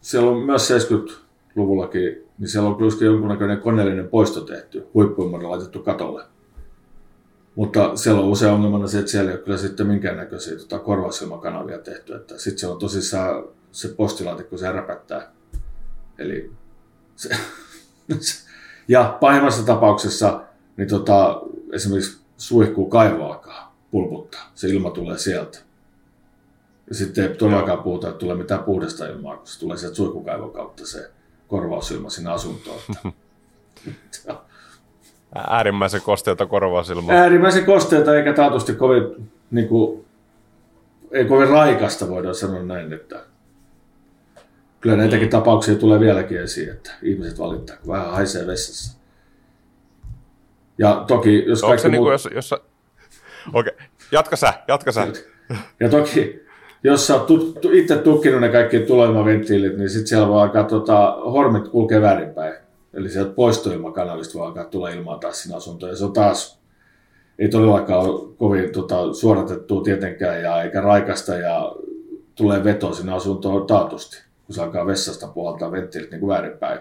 siellä on myös seitsemänkymmentäluvullakin, niin siellä on kyllä jonkunnäköinen koneellinen poisto tehty, huippuimman laitettu katolle. Mutta siellä on usein ongelmana se, että siellä ei ole kyllä sitten minkäännäköisiä tota, korvausilmakanavia tehty. Sitten se on tosissaan se postilaatikko, se räpättää. Eli se, ja pahimmassa tapauksessa niin tota, esimerkiksi suihkuu kaivo alkaa pulputtaa. Se ilma tulee sieltä. Ja sitten ei todellakaan puhuta, että tulee mitään puhdasta ilmaa, kun se tulee sieltä suihkukaivon kautta se korvausilma sinne asuntoon. Äärimmäisen kosteita korvausilmaa. Äärimmäisen kosteita eikä taatusti kovin, niin kuin, ei kovin raikasta voidaan sanoa näin, että kyllä näitäkin tapauksia tulee vieläkin esiin, että ihmiset valittaa, kun vähän haisee vessassa. Ja toki, jos Onko kaikki muut... Niin jos, jos... Okei, okay. jatka sä, jatka sä. Ja toki, jos sä oot tu- tu- itse tukkinut ne kaikki tuloilmaventtiilit, niin sit siellä voi alkaa tota, hormit kulkee väärinpäin. Eli sieltä poistoilmakanavista voi alkaa tulla ilmaa taas sinne asuntoon. Ja se on taas, ei todellakaan ole kovin tota, suodatettua tietenkään ja eikä raikasta ja tulee veto sinne asuntoon taatusti, kun se alkaa vessasta puhaltaa venttiilit niin kuin väärinpäin.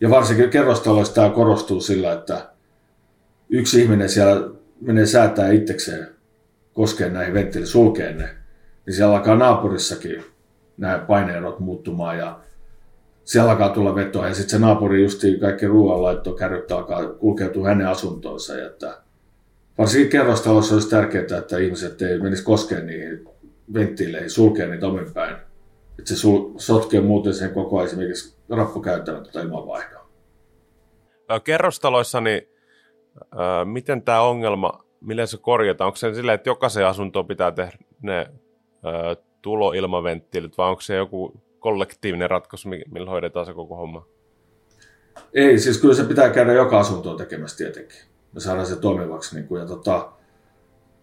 Ja varsinkin kerrostaloissa tämä korostuu sillä, että yksi ihminen siellä menee säätää itsekseen, koskee näihin venttiilit, sulkee ne, niin siellä alkaa naapurissakin nämä paineerot muuttumaan ja siellä alkaa tulla vetoa ja sitten se naapuri justiin kaikki ruoanlaitto kärryttä alkaa kulkeutua hänen asuntoonsa. Ja että varsinkin kerrostalossa olisi tärkeää, että ihmiset ei menisi koskeen niihin venttiileihin, sulkee niitä ominpäin. Että se sul- sotkee muuten sen koko ajan esimerkiksi rappukäyttävän tuota ilmanvaihdoa. Kerrostaloissa, niin äh, miten tämä ongelma, millä se korjataan? Onko se silleen, että jokaisen asuntoon pitää tehdä ne äh, tuloilmaventtiilit vai onko se joku kollektiivinen ratkaisu, millä hoidetaan se koko homma? Ei, siis kyllä se pitää käydä joka asuntoon tekemässä tietenkin. Me saadaan se toimivaksi. Niin kuin, ja tota,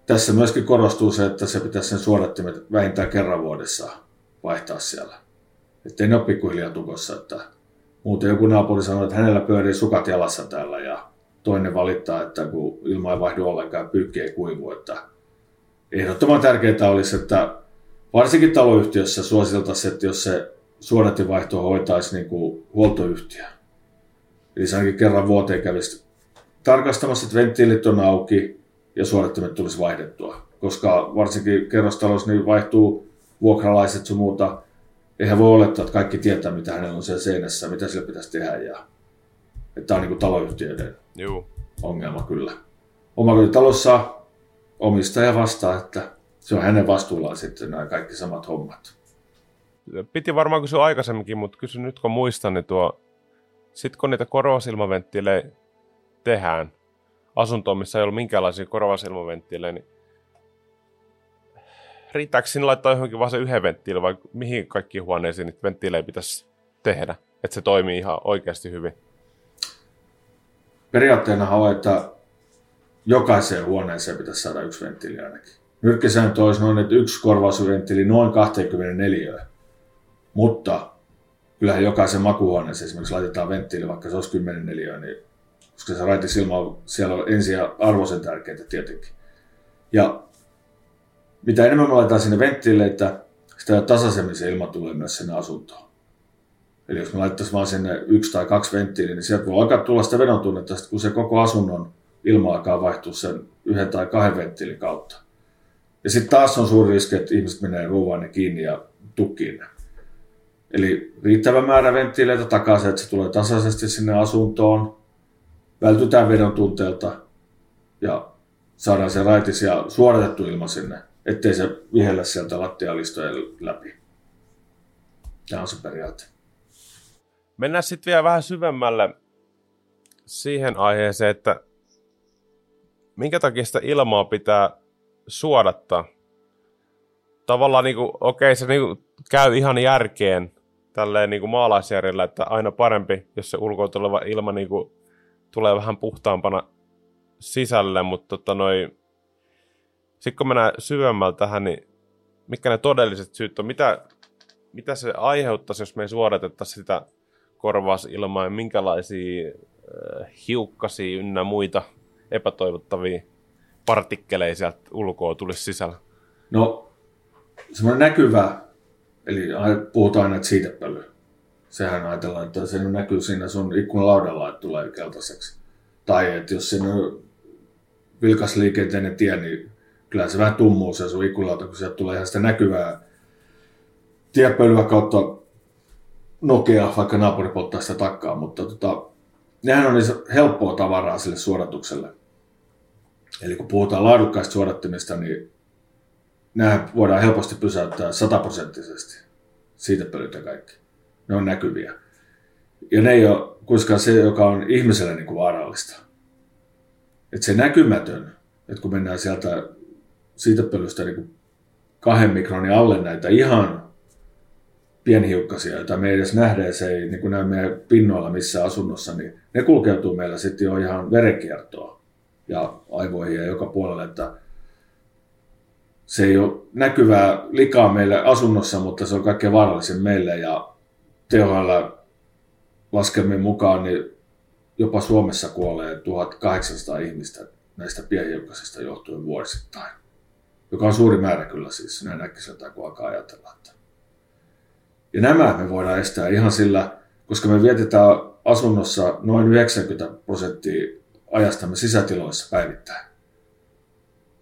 tässä myöskin korostuu se, että se pitäisi sen suodattimet vähintään kerran vuodessa vaihtaa siellä. Ettei ne ole pikkuhiljaa tukossa. Että muuten joku naapuri sanoo, että hänellä pyörii sukat jalassa täällä ja toinen valittaa, että kun ilma ei vaihdu ollenkaan, pyykki ei kuivu. Että ehdottoman tärkeää olisi, että varsinkin taloyhtiössä suositeltaisiin, että jos se suodattivaihto hoitaisi niin kuin huoltoyhtiö. Eli se ainakin kerran vuoteen kävisi tarkastamassa, että venttiilit on auki ja suodattimet tulisi vaihdettua. Koska varsinkin kerrostalossa niin vaihtuu vuokralaiset sun muuta. Eihän voi olettaa, että kaikki tietää, mitä hänellä on siellä seinässä, mitä sillä pitäisi tehdä. Ja tämä on niin kuin taloyhtiöiden Juu. ongelma kyllä. Omakotitalossa omistaja vastaa, että se on hänen vastuullaan sitten nämä kaikki samat hommat. Piti varmaan kysyä aikaisemminkin, mutta kysyn nyt kun muistan, niin tuo, sit kun niitä korvausilmaventtiilejä tehdään asuntoon, missä ei ollut minkäänlaisia korvausilmaventtiilejä, niin riittääkö sinne laittaa johonkin vaan se yhden venttiilin vai mihin kaikkiin huoneisiin niitä venttiilejä pitäisi tehdä, että se toimii ihan oikeasti hyvin? Periaatteenahan on, että jokaiseen huoneeseen pitäisi saada yksi venttiili ainakin. Nyrkkisääntö olisi noin, että yksi korvausventtiili noin kaksikymmentäneljä, mutta kyllähän jokaisen makuuhuoneeseen esimerkiksi laitetaan venttiili, vaikka se olisi kymmenen neliötä, niin koska se raitisi ilmaa, siellä on ensi ja arvoisen tärkeää tietenkin. Ja mitä enemmän me laitetaan sinne venttiileitä, sitä tasaisemmin se ilma tulee myös sinne asuntoon. Eli jos me laittaisiin vain sinne yksi tai kaksi venttiiliä, niin sieltä voi alkaa tulla sitä vedon tunnetta, kun se koko asunnon ilma alkaa vaihtua sen yhden tai kahden venttiilin kautta. Ja sitten taas on suuri riski, että ihmiset menee ruuvaan ne kiinni ja tukkiin ne. Eli riittävä määrä venttiileitä takaa se, että se tulee tasaisesti sinne asuntoon, vältytään vedon tunteelta ja saadaan se raitis ja suodatettu ilma sinne, ettei se vihellä sieltä lattialistoja läpi. Tämä on se periaate. Mennään sitten vielä vähän syvemmälle siihen aiheeseen, että minkä takia sitä ilmaa pitää suodattaa. Tavallaan niin kuin, okei, se niin kuin käy ihan järkeen tälleen niin kuin maalaisjärjellä, että aina parempi, jos se ulkoa tuleva ilma niin kuin tulee vähän puhtaampana sisälle, mutta tota noi, sitten kun mennään syvemmällä tähän, niin mitkä ne todelliset syyt on? Mitä, mitä se aiheuttaisi, jos me ei suodatettaisi sitä korvausilmaa ja minkälaisia äh, hiukkasia ynnä muita epätoivottavia partikkeleja sieltä ulkoa tulisi sisällä? No, semmoinen näkyvä, eli puhutaan aina siitepölyä. Sehän ajatellaan, että se näkyy siinä sun ikkunalaudalla, että tulee keltaiseksi. Tai että jos siinä on vilkas liikenteinen tie, niin kyllä se vähän tummuu se sun ikkunalauta, kun sieltä tulee ihan sitä näkyvää tiepölyä kautta nokea, vaikka naapuri polttaa sitä takkaa. Mutta tota, nehän on niin helppoa tavaraa sille suodatukselle. Eli kun puhutaan laadukkaista suodattimista, niin nämä voidaan helposti pysäyttää sataprosenttisesti. Siitä pölytä kaikki. Ne on näkyviä. Ja ne ei ole kuitenkaan se, joka on ihmiselle niin kuin vaarallista. Että se näkymätön, että kun mennään sieltä siitepölystä niin kuin kahden mikronin alle näitä ihan pienhiukkasia, joita me ei edes nähdä, se ei niin kuin näy meidän pinnoilla missään asunnossa, niin ne kulkeutuu meillä sitten jo ihan verenkiertoon ja aivoihin ja joka puolelle, että se ei ole näkyvää likaa meille asunnossa, mutta se on kaikkein vaarallisin meille ja T H L laskelmien mukaan niin jopa Suomessa kuolee tuhatkahdeksansataa ihmistä näistä pienhiukkasista johtuen vuosittain. Joka on suuri määrä kyllä siis näin äkkiseltään, kun alkaa ajatella. Ja nämä me voidaan estää ihan sillä, koska me vietetään asunnossa noin yhdeksänkymmentä prosenttia ajastamme sisätiloissa päivittäin.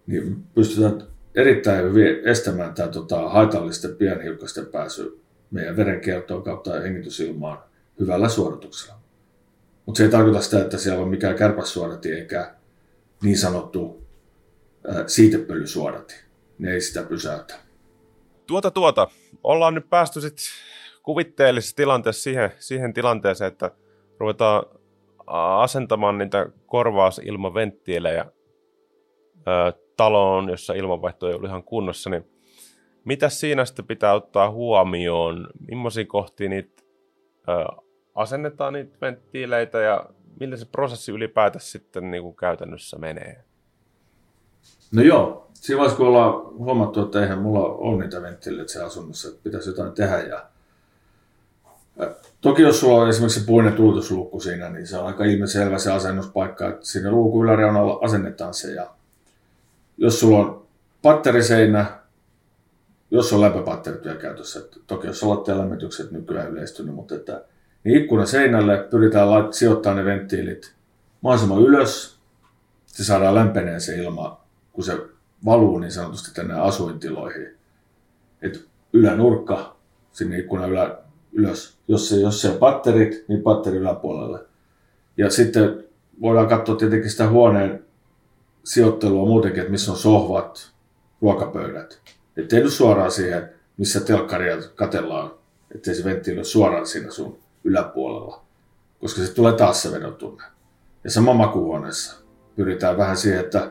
Niin pystytään erittäin hyvin estämään tämä tota, haitallisten pienhiukkasten pääsy meidän verenkiertoon kautta hengitysilmaan hyvällä suorituksella. Mutta se ei tarkoita sitä, että siellä on mikään kärpässuodatin eikä niin sanottu ää, siitepölysuodatin. Ne ei sitä pysäytä. Tuota tuota. Ollaan nyt päästy sit kuvitteellisessa tilanteessa siihen, siihen tilanteeseen, että ruvetaan asentamaan niitä korvausilmaventtiilejä ää, taloon, jossa ilmanvaihto ei ollut ihan kunnossa. Niin mitä siinä sitten pitää ottaa huomioon? Millaisiin kohtiin niitä ää, asennetaan niitä venttiileitä ja millä se prosessi ylipäätänsä sitten niin kuin käytännössä menee? No joo, siinä vaiheessa kun ollaan huomattu, että eihän mulla ole niitä venttiileitä siellä asunnossa, että pitäisi jotain tehdä. Ja... Toki jos sulla on esimerkiksi se puinen tuuletusluukku siinä, niin se on aika ilmiselvä se asennuspaikka, että siinä luukun yläreunalla asennetaan se. Ja jos sulla on patteriseinä, jos on lämpöpatterityö käytössä, että toki jos olet lämmitykset nykyään yleistynyt, mutta että niin ikkunan seinälle pyritään lait- sijoittamaan ne venttiilit mahdollisimman ylös. Se saadaan lämpeneen se ilma, kun se valuu niin sanotusti tänne asuintiloihin. Et ylänurkka sinne ikkunan ylä- ylös. Jos se, jos se on patterit, niin patteri yläpuolelle. Ja sitten voidaan katsoa tietenkin sitä huoneen sijoittelua muutenkin, että missä on sohvat, ruokapöydät. Et ei nyt suoraan siihen, missä telkkaria katellaan, ettei se venttiili ole suoraan siinä sun yläpuolella, koska se tulee taas se vedotunne. Ja sama makuuhuoneessa. Pyritään vähän siihen, että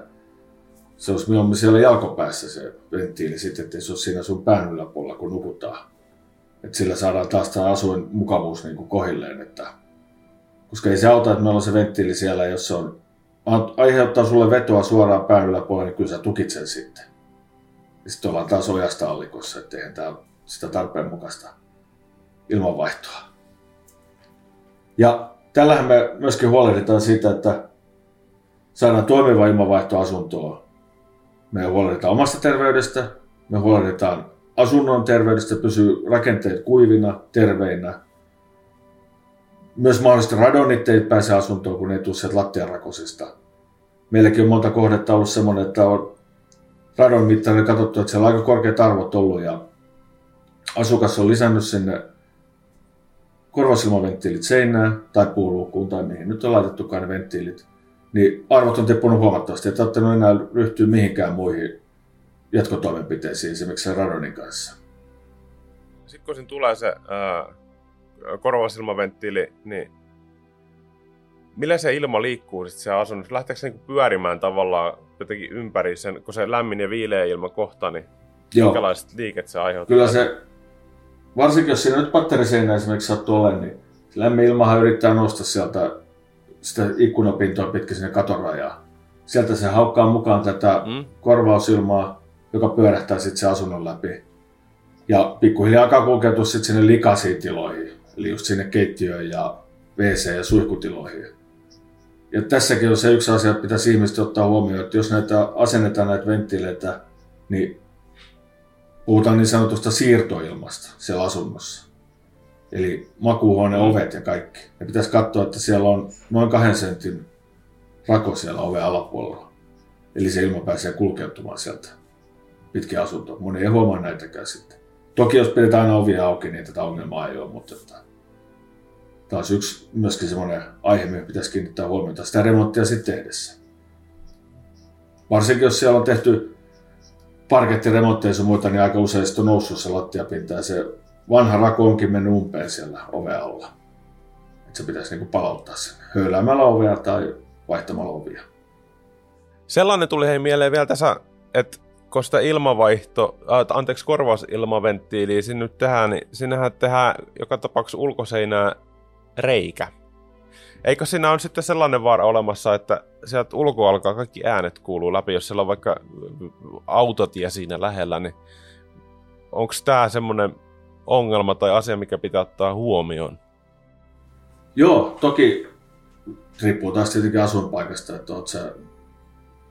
se olisi mieluummin siellä jalkopäässä se venttiili, sitten, ettei se ole siinä sun pään yläpuolella, kun nukutaan. Et sillä saadaan taas tämä asuin mukavuus niin kuin kohilleen. Että, koska ei se auta, että meillä on se venttiili siellä, jos se on, aiheuttaa sulle vetoa suoraan pään yläpuolella, niin kyllä sä tukit sen sitten. Ja sitten ollaan taas ojasta allikossa, ettei tämä sitä tarpeen mukaista ilmanvaihtoa. Ja tällähän me myöskin huolehditaan siitä, että saadaan toimiva ilmanvaihto asuntoon. Me huolehditaan omasta terveydestä, me huolehditaan asunnon terveydestä, pysyy rakenteet kuivina, terveinä. Myös mahdollisesti radonit ei pääse asuntoon, kun ei tule sieltä lattianrakosista. Meilläkin on monta kohdetta ollut semmoinen, että on radon mittarilla katsottu, että siellä on aika korkeat arvot ollut ja asukas on lisännyt sinne korvausilmaventtiilit seinään tai puuluukkuun tai mihin nyt on laitettukaan ne venttiilit, niin arvot on tippunut huomattavasti, ettei ottanut enää ryhtyä mihinkään muihin jatkotoimenpiteisiin, esimerkiksi sen radonin kanssa. Sitten kun siinä tulee se ää, korvausilmaventtiili, niin millä se ilma liikkuu sitten siellä asunnossa? Lähteekö se niinku pyörimään tavallaan jotenkin ympäri sen, kun se lämmin ja viileä ilma kohtaa, niin joo, minkälaiset liiket se aiheuttaa? Kyllä se... Varsinkin jos siinä nyt patteriseinä esimerkiksi sattuu olemaan, niin lämmin ilmahan yrittää nostaa sieltä sitä ikkunapintoa pitkin sinne katorajaan. Sieltä se haukkaa mukaan tätä mm. korvausilmaa, joka pyörähtää sitten se asunnon läpi. Ja pikkuhiljaa alkaa kulkeutua sitten sinne likaisiin tiloihin, eli just sinne keittiöön ja wc- ja suihkutiloihin. Ja tässäkin on se yksi asia, että pitäisi ihmiset ottaa huomioon, että jos näitä asennetaan näitä venttiileitä, niin puhutaan niin sanotusta siirtoilmasta siellä asunnossa. Eli makuuhuoneen ovet ja kaikki. Ja pitäisi katsoa, että siellä on noin kahden sentin rako siellä oven alapuolella. Eli se ilma pääsee kulkeutumaan sieltä pitkin asuntoa. Moni ei huomaa näitäkään sitten. Toki jos pidetään aina ovia auki, niin tätä ongelmaa ei ole. Mutta tämä on yksi myöskin semmoinen aihe, mihin pitäisi kiinnittää huomiota sitä remonttia sitten tehdessä. Varsinkin jos siellä on tehty parkettiremontteja sun muita, niin aika usein on noussut se lattiapinta ja se vanha rako onkin mennyt umpeen siellä oven alla. Et se pitäisi niinku palauttaa sen höyläämällä ovea tai vaihtamalla ovia. Sellainen tuli hei mieleen vielä tässä, että kun sitä ilmavaihto, äh, anteeksi korvausilmaventtiiliä sinne nyt tehdään, niin sinnehän tehdään joka tapauksessa ulkoseinää reikä. Eikö siinä on sitten sellainen vaara olemassa, että sieltä ulkoa alkaa kaikki äänet kuuluu läpi, jos siellä on vaikka autotie siinä lähellä, niin onko tämä semmoinen ongelma tai asia, mikä pitää ottaa huomioon? Joo, toki riippuu taas tietenkin asuinpaikasta, että oot sä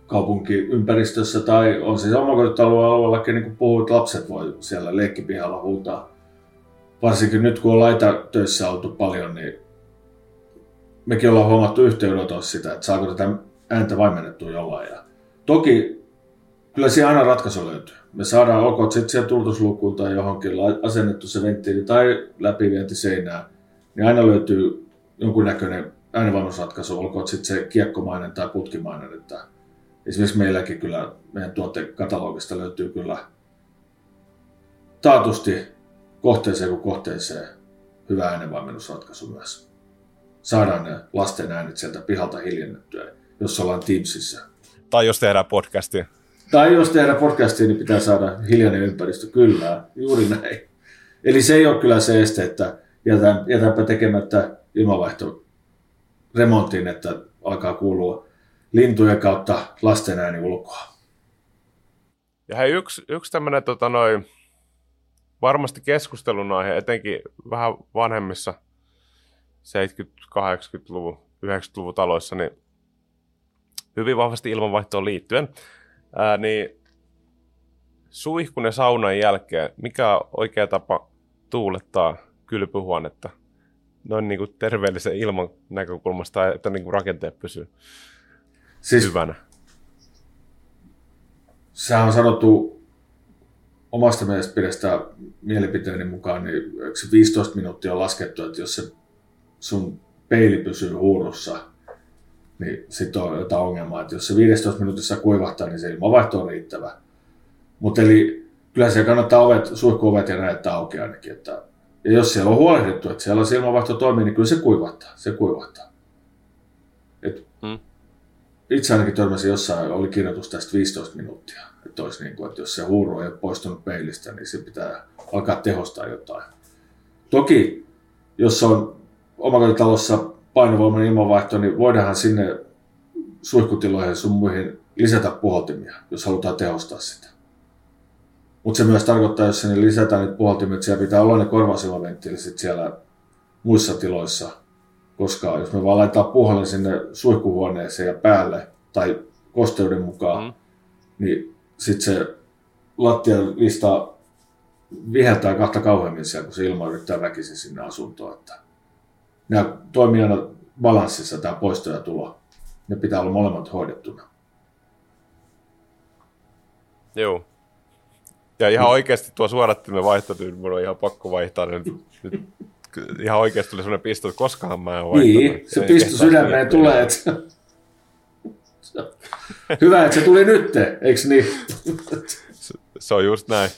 kaupunkiympäristössä tai on siis omakotitaloalueella alueellakin, niin kuin puhuit, lapset voi siellä leikkipihalla huutaa. Varsinkin nyt, kun on laitatöissä oltu paljon, niin mekin ollaan huomattu yhteydenotossa sitä, että saako tätä ääntä vaimennettua jollain. Ja toki kyllä siihen aina ratkaisu löytyy. Me saadaan okot sitten siihen tultuslukuun tai johonkin asennettu se venttiili tai läpivienti seinään, niin aina löytyy jonkunnäköinen äänenvaimennusratkaisu, olkoon sitten se kiekkomainen tai putkimainen. Että esimerkiksi meilläkin kyllä, meidän tuotekatalogista löytyy kyllä taatusti kohteeseen kuin kohteeseen hyvä äänenvaimennusratkaisu myös. Saadaan ne lasten äänet sieltä pihalta hiljennettyä, jos ollaan Teamsissa. Tai jos tehdään podcastia. Tai jos tehdään podcastia, niin pitää saada hiljainen ympäristö. Kyllä, juuri näin. Eli se ei ole kyllä se este, että jätän, jätänpä tekemättä ilmanvaihtoremontin, että alkaa kuulua lintujen kautta lasten ääni ulkoa. Ja hei, yksi, yksi tämmöinen tota, noi, varmasti keskustelun aihe, etenkin vähän vanhemmissa seitsemänkymmentä-kahdeksankymmentäluvun, yhdeksänkymmentäluvun taloissa, niin hyvin vahvasti ilmanvaihtoon liittyen, ää, niin suihkun ja saunan jälkeen, mikä on oikea tapa tuulettaa kylpyhuonetta noin niin kuin terveellisen ilman näkökulmasta, että niin kuin rakenteet pysyy siis hyvänä? Sehän on sanottu omasta mielestä mielipiteeni mukaan, niin viisitoista minuuttia on laskettu, että jos se sun peili pysyy huurussa, niin sitten on jotain ongelmaa. Että jos se viisitoista minuutissa kuivahtaa, niin se ilmanvaihto on riittävä. Mutta eli kyllä se kannattaa ovet, suihkuovet ja näyttää auki ainakin. Että, ja jos siellä on huolehdittu, että siellä se ilmanvaihto toimii, niin kyllä se kuivahtaa. Se kuivahtaa. Et hmm. Itse ainakin törmäsin jossain, oli kirjoitus tästä viisitoista minuuttia. Että olisi niin kuin, että jos se huuru ei ole poistunut peilistä, niin se pitää alkaa tehostaa jotain. Toki, jos on omakotitalossa painovoimainen ilmanvaihto, niin voidaanhan sinne suihkutiloihin ja sun muihin lisätä puhaltimia, jos halutaan tehostaa sitä. Mutta se myös tarkoittaa, jos sinne lisätään niitä puhaltimia, että siellä pitää olla ne korvasilmaventtiiliset siellä muissa tiloissa, koska jos me vaan laitetaan puhalin sinne suihkuhuoneeseen ja päälle tai kosteuden mukaan, mm. niin sitten se lattian lista viheltää kahta kauheammin siellä, kun se ilma yrittää väkisin sinne asuntoon. Nämä toimii aina balanssissa, tämä poisto ja tulo. Ne pitää olla molemmat hoidettuna. Joo. Ja ihan oikeasti tuo suodattimen vaihtoehto, mun on ihan pakko vaihtaa. Nyt, nyt, ihan oikeasti tuli sellainen pisto, että koskahan mä en vaihtanut. Niin, se pisto sydämeen tulee. Että hyvä, että se tuli nyt, eikö niin? Se, se on just näin.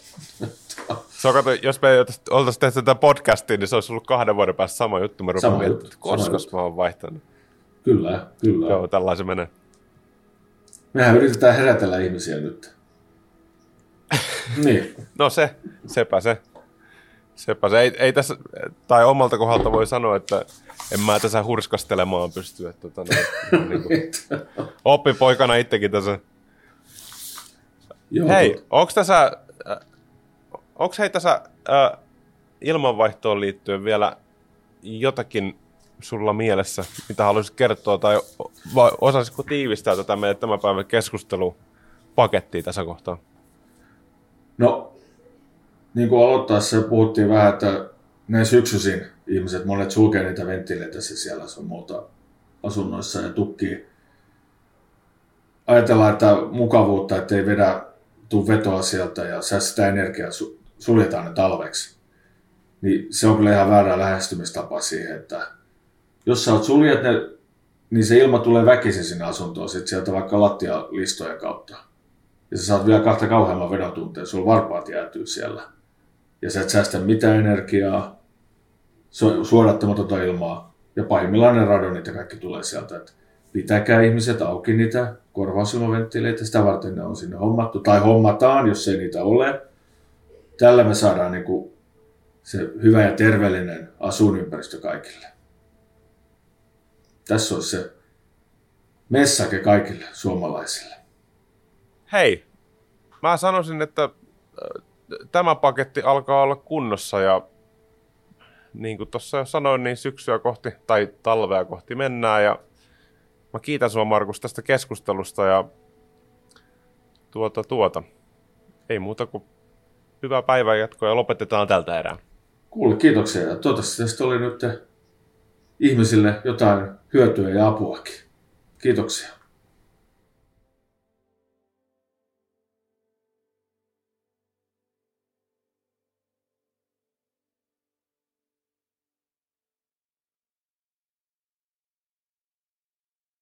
Se on, kato, jos me oltaisiin tehty tätä podcastia, niin se olisi ollut kahden vuoden päästä sama juttu. Mä rupean miettimään, että koska mä oon vaihtanut. Kyllä, kyllä. Joo, tällainen se menee. Mehän yritetään herätellä ihmisiä nyt. Niin. No se, sepä se. Sepä se. Ei, ei tässä, tai omalta kohdalta voi sanoa, että en mä tässä hurskastelemaan pysty. Että, tota, niin oppipoikana itsekin tässä. Joo, hei, mutta onko tässä... Onko hei tässä äh, ilmanvaihtoon liittyen vielä jotakin sulla mielessä, mitä haluaisit kertoa, tai osaisitko tiivistää tätä meidän tämän päivän keskustelupakettia tässä kohtaa? No, niin kuin aloittaessa puhuttiin vähän, että näin syksyisin ihmiset, monet sulkee niitä venttiileitä siellä sun muuta asunnoissa ja tukkii. Ajatellaan, että mukavuutta, ettei vedä tuu vetoa sieltä ja säästetään energiaa, suljetaan ne talveksi. Niin se on kyllä ihan väärä lähestymistapa siihen, että jos sä oot suljet ne, niin se ilma tulee väkisin sinne asuntoon sit sieltä vaikka lattialistojen kautta. Ja sä saat vielä kahta kauheamman vedon tunteen, sulla varpaat jäätyy siellä. Ja sä et säästä mitään energiaa, suodattamatonta ilmaa ja pahimmillaan ne radonit ja kaikki tulee sieltä. Et pitäkää ihmiset auki niitä korvausilmaventtiileitä, sitä varten ne on sinne hommattu, tai hommataan, jos ei niitä ole. Tällä me saadaan niin kuin se hyvä ja terveellinen asuinympäristö kaikille. Tässä olisi se message kaikille suomalaisille. Hei, mä sanoisin, että tämä paketti alkaa olla kunnossa ja niin kuin tuossa sanoin, niin syksyä kohti tai talvea kohti mennään. Ja mä kiitän sinua, Markus, tästä keskustelusta ja tuota tuota. Ei muuta kuin hyvää päivän jatkoa ja lopetetaan tältä erää. Kuule, kiitoksia. Ja toivottavasti tästä oli nyt ihmisille jotain hyötyä ja apuakin. Kiitoksia.